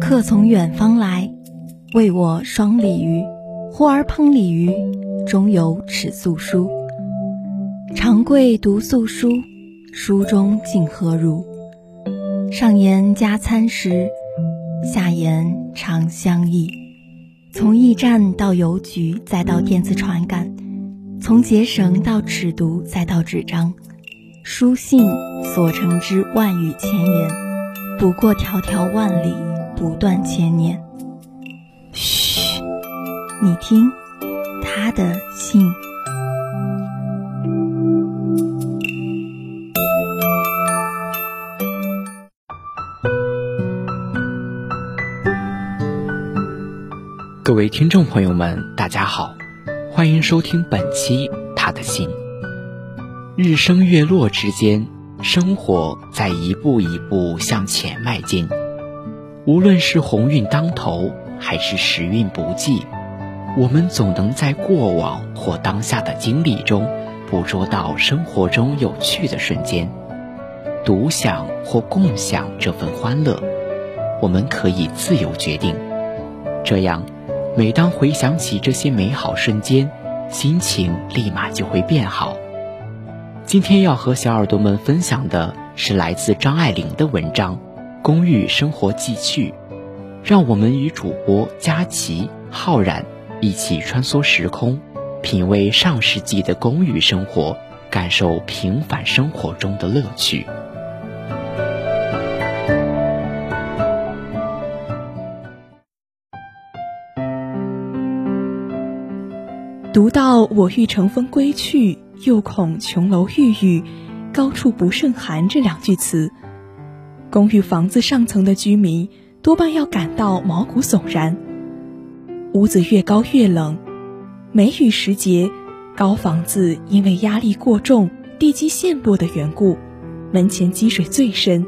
客从远方来，为我双鲤鱼。忽而烹鲤鱼，中有尺素书。长贵读素书，书中竟何如？上言加餐时，下言长相忆。从驿站到邮局，再到电子传感；从结绳到尺牍，再到纸张。书信所承之万语千言，不过迢迢万里，不断千年。嘘，你听，他的信。各位听众朋友们，大家好，欢迎收听本期他的信。日升月落之间，生活在一步一步向前迈进。无论是鸿运当头，还是时运不济，我们总能在过往或当下的经历中，捕捉到生活中有趣的瞬间，独享或共享这份欢乐，我们可以自由决定。这样，每当回想起这些美好瞬间，心情立马就会变好。今天要和小耳朵们分享的是来自张爱玲的文章《公寓生活寄趣》，让我们与主播佳琪、浩然一起穿梭时空，品味上世纪的公寓生活，感受平凡生活中的乐趣。读到我欲乘风归去，又恐琼楼玉宇，高处不胜寒这两句词，公寓房子上层的居民多半要感到毛骨悚然。屋子越高越冷，梅雨时节，高房子因为压力过重，地基陷落的缘故，门前积水最深。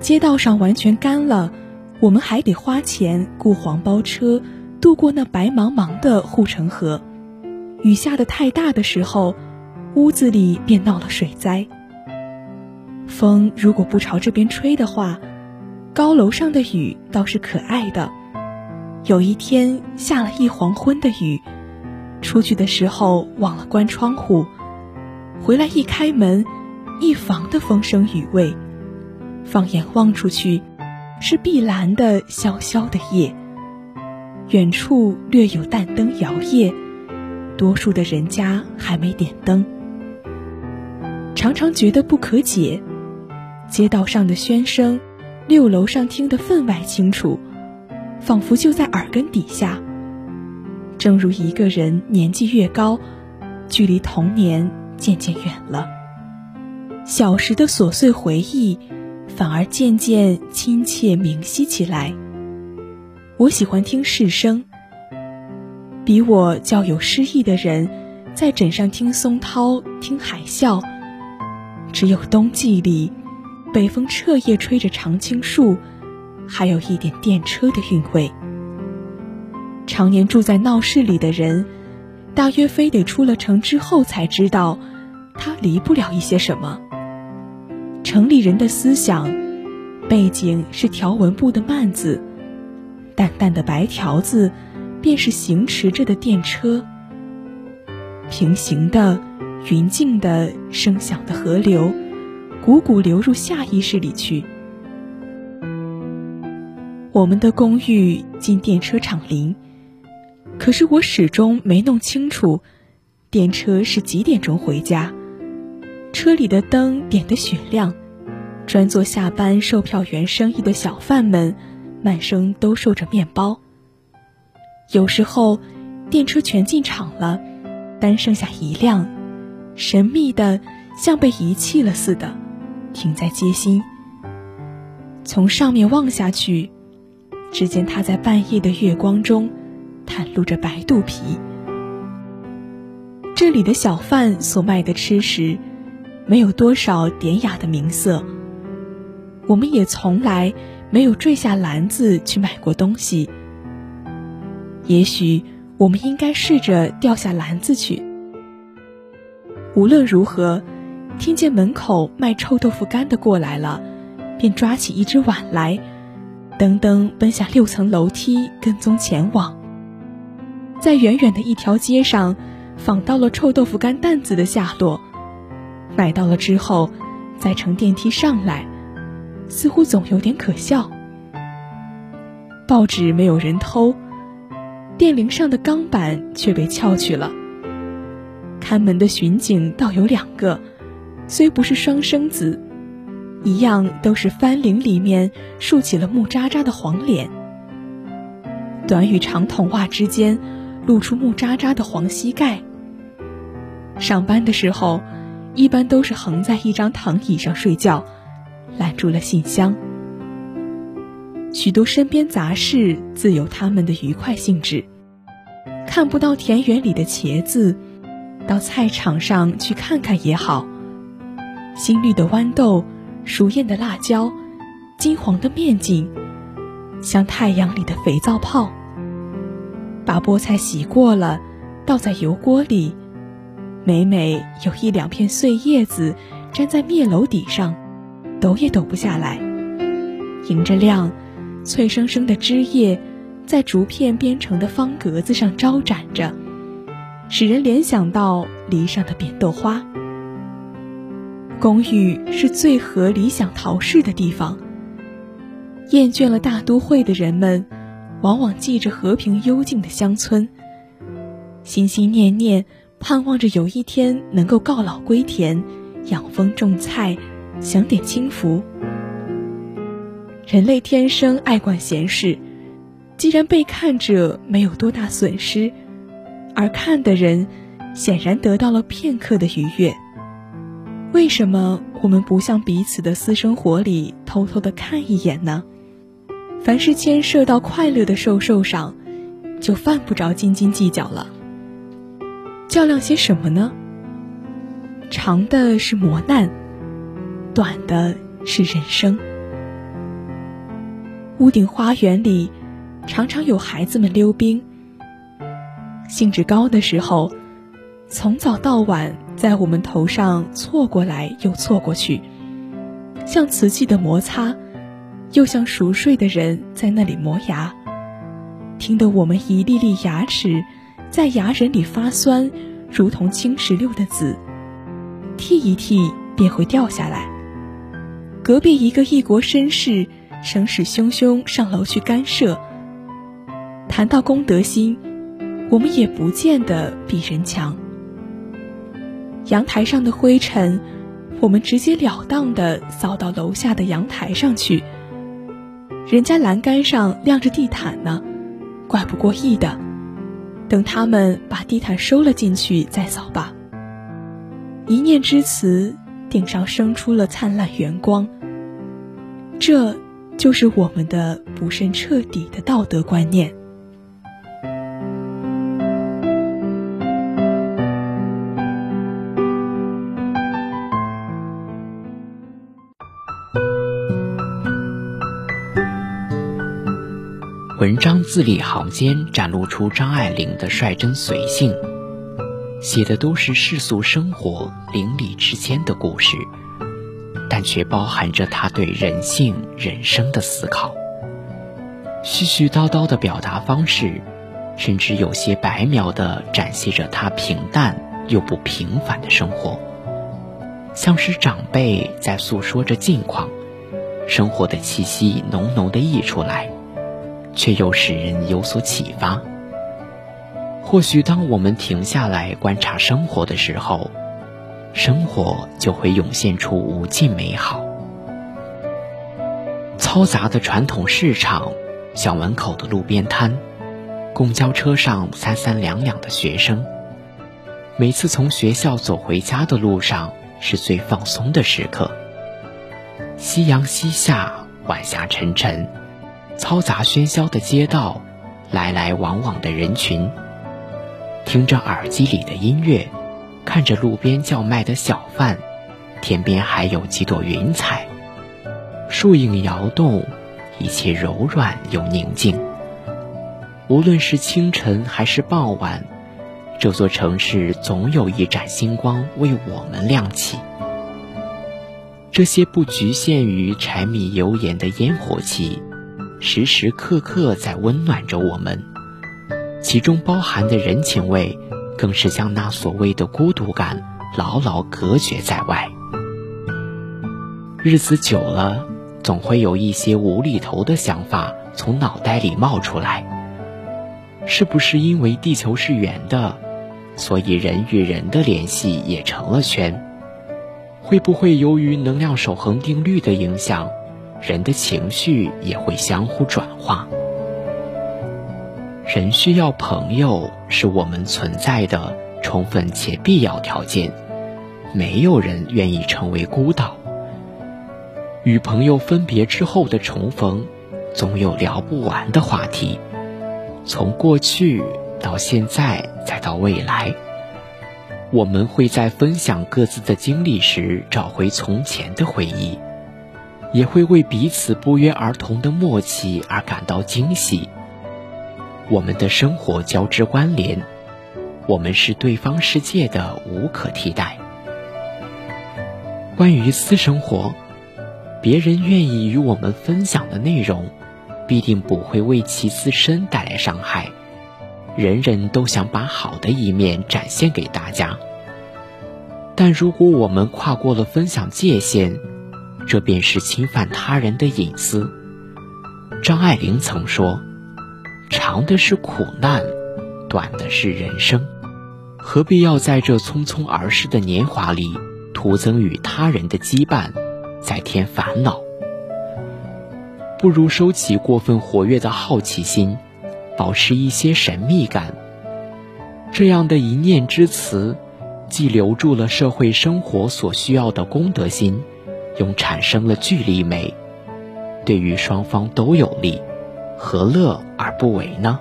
街道上完全干了，我们还得花钱雇黄包车，渡过那白茫茫的护城河。雨下得太大的时候，屋子里便闹了水灾。风如果不朝这边吹的话，高楼上的雨倒是可爱的。有一天下了一黄昏的雨，出去的时候忘了关窗户，回来一开门，一房的风声雨味。放眼望出去，是碧蓝的萧萧的夜，远处略有淡灯摇曳，多数的人家还没点灯。常常觉得不可解，街道上的喧声，六楼上听得分外清楚，仿佛就在耳根底下。正如一个人年纪越高，距离童年渐渐远了，小时的琐碎回忆反而渐渐亲切明晰起来。我喜欢听市声，比我较有诗意的人在枕上听松涛，听海啸。只有冬季里，北风彻夜吹着常青树，还有一点电车的韵味。常年住在闹市里的人，大约非得出了城之后才知道他离不了一些什么。城里人的思想背景是条纹布的幔子，淡淡的白条子便是行驰着的电车，平行的匀静的声响的河流，汩汩流入下意识里去。我们的公寓近电车厂邻，可是我始终没弄清楚电车是几点钟回家。车里的灯点得雪亮，专做下班售票员生意的小贩们满身兜售着面包。有时候电车全进场了，单剩下一辆，神秘的像被遗弃了似的，停在街心。从上面望下去，只见它在半夜的月光中袒露着白肚皮。这里的小贩所卖的吃食没有多少典雅的名色，我们也从来没有坠下篮子去买过东西。也许我们应该试着掉下篮子去。无论如何，听见门口卖臭豆腐干的过来了，便抓起一只碗来，噔噔奔下6层楼梯，跟踪前往。在远远的一条街上访到了臭豆腐干担子的下落，买到了之后再乘电梯上来，似乎总有点可笑。报纸没有人偷，电铃上的钢板却被撬去了。看门的巡警倒有2个，虽不是双生子，一样都是翻领里面竖起了木渣渣的黄脸，短与长筒袜之间露出木渣渣的黄膝盖。上班的时候一般都是横在一张躺椅上睡觉，揽住了信箱。许多身边杂事自有他们的愉快性质，看不到田园里的茄子，到菜场上去看看也好。新绿的豌豆，熟艳的辣椒，金黄的面筋，像太阳里的肥皂泡。把菠菜洗过了，倒在油锅里，每每有1-2片碎叶子粘在面篓底上，抖也抖不下来。迎着亮，脆生生的枝叶在竹片编成的方格子上招展着，使人联想到篱上的扁豆花。公寓是最合理想逃世的地方。厌倦了大都会的人们，往往记着和平幽静的乡村，心心念念盼望着有一天能够告老归田，养蜂种菜，享点清福。人类天生爱管闲事，既然被看者没有多大损失，而看的人显然得到了片刻的愉悦。为什么我们不向彼此的私生活里偷偷地看一眼呢？凡是牵涉到快乐的受上，就犯不着斤斤计较了。较量些什么呢？长的是磨难，短的是人生。屋顶花园里常常有孩子们溜冰，兴致高的时候从早到晚在我们头上错过来又错过去，像瓷器的摩擦，又像熟睡的人在那里磨牙，听得我们一粒粒牙齿在牙仁里发酸，如同青石榴的籽，剔一剔便会掉下来。隔壁一个异国绅士声势汹汹上楼去干涉，谈到公德心，我们也不见得比人强。阳台上的灰尘，我们直截了当地扫到楼下的阳台上去。人家栏杆上晾着地毯呢，怪不过意的，等他们把地毯收了进去再扫吧。一念之词，顶上生出了灿烂圆光。这就是我们的不甚彻底的道德观念。文章字里行间展露出张爱玲的率真随性，写的都是世俗生活邻里之间的故事，但却包含着她对人性人生的思考。絮絮叨叨的表达方式，甚至有些白描地展现着她平淡又不平凡的生活，像是长辈在诉说着近况，生活的气息浓浓地溢出来，却又使人有所启发。或许当我们停下来观察生活的时候，生活就会涌现出无尽美好。嘈杂的传统市场，小门口的路边摊，公交车上三三两两的学生，每次从学校走回家的路上是最放松的时刻。夕阳西下，晚霞沉沉，嘈杂喧嚣的街道，来来往往的人群，听着耳机里的音乐，看着路边叫卖的小贩，天边还有几朵云彩，树影摇动，一切柔软又宁静。无论是清晨还是傍晚，这座城市总有一盏星光为我们亮起。这些不局限于柴米油盐的烟火气，时时刻刻在温暖着我们，其中包含的人情味，更是将那所谓的孤独感牢牢隔绝在外。日子久了，总会有一些无厘头的想法从脑袋里冒出来。是不是因为地球是圆的，所以人与人的联系也成了圈？会不会由于能量守恒定律的影响，人的情绪也会相互转化？人需要朋友，是我们存在的充分且必要条件，没有人愿意成为孤岛。与朋友分别之后的重逢，总有聊不完的话题，从过去到现在再到未来，我们会在分享各自的经历时找回从前的回忆，也会为彼此不约而同的默契而感到惊喜。我们的生活交织关联，我们是对方世界的无可替代。关于私生活，别人愿意与我们分享的内容，必定不会为其自身带来伤害。人人都想把好的一面展现给大家，但如果我们跨过了分享界限，这便是侵犯他人的隐私。张爱玲曾说，长的是苦难，短的是人生，何必要在这匆匆而逝的年华里徒增与他人的羁绊，再添烦恼？不如收起过分活跃的好奇心，保持一些神秘感。这样的一念之词，既留住了社会生活所需要的公德心，又产生了距离美，对于双方都有利，何乐而不为呢？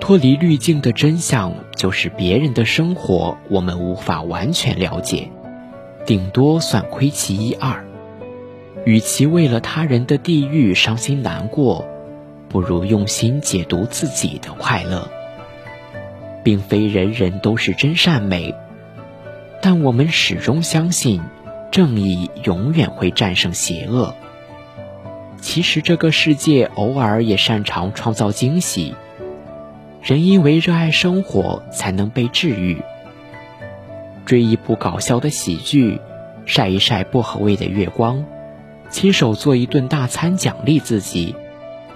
脱离滤镜的真相，就是别人的生活我们无法完全了解，顶多算窥其一二。与其为了他人的地狱伤心难过，不如用心解读自己的快乐。并非人人都是真善美，但我们始终相信正义永远会战胜邪恶。其实这个世界偶尔也擅长创造惊喜，人因为热爱生活才能被治愈。追一部搞笑的喜剧，晒一晒薄荷味的月光，亲手做一顿大餐奖励自己，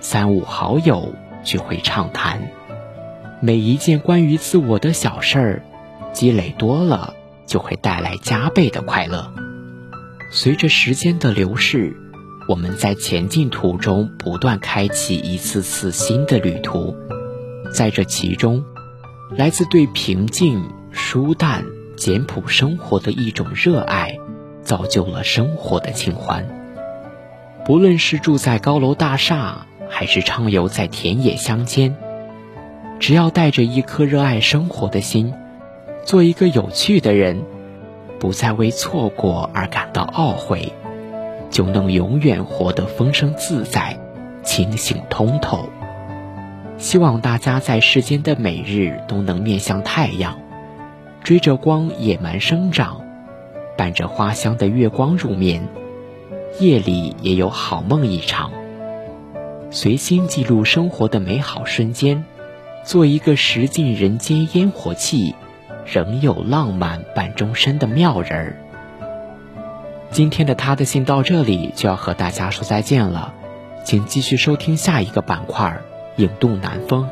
三五好友聚会畅谈。每一件关于自我的小事儿，积累多了就会带来加倍的快乐。随着时间的流逝，我们在前进途中不断开启一次次新的旅途，在这其中，来自对平静、舒淡、简朴生活的一种热爱，造就了生活的清欢。不论是住在高楼大厦，还是畅游在田野乡间，只要带着一颗热爱生活的心，做一个有趣的人，不再为错过而感到懊悔，就能永远活得风生自在，清醒通透。希望大家在世间的每日都能面向太阳，追着光野蛮生长，伴着花香的月光入眠，夜里也有好梦一场。随心记录生活的美好瞬间，做一个食尽人间烟火气，仍有浪漫伴终身的妙人儿。今天的他的信到这里就要和大家说再见了，请继续收听下一个板块，影动南风。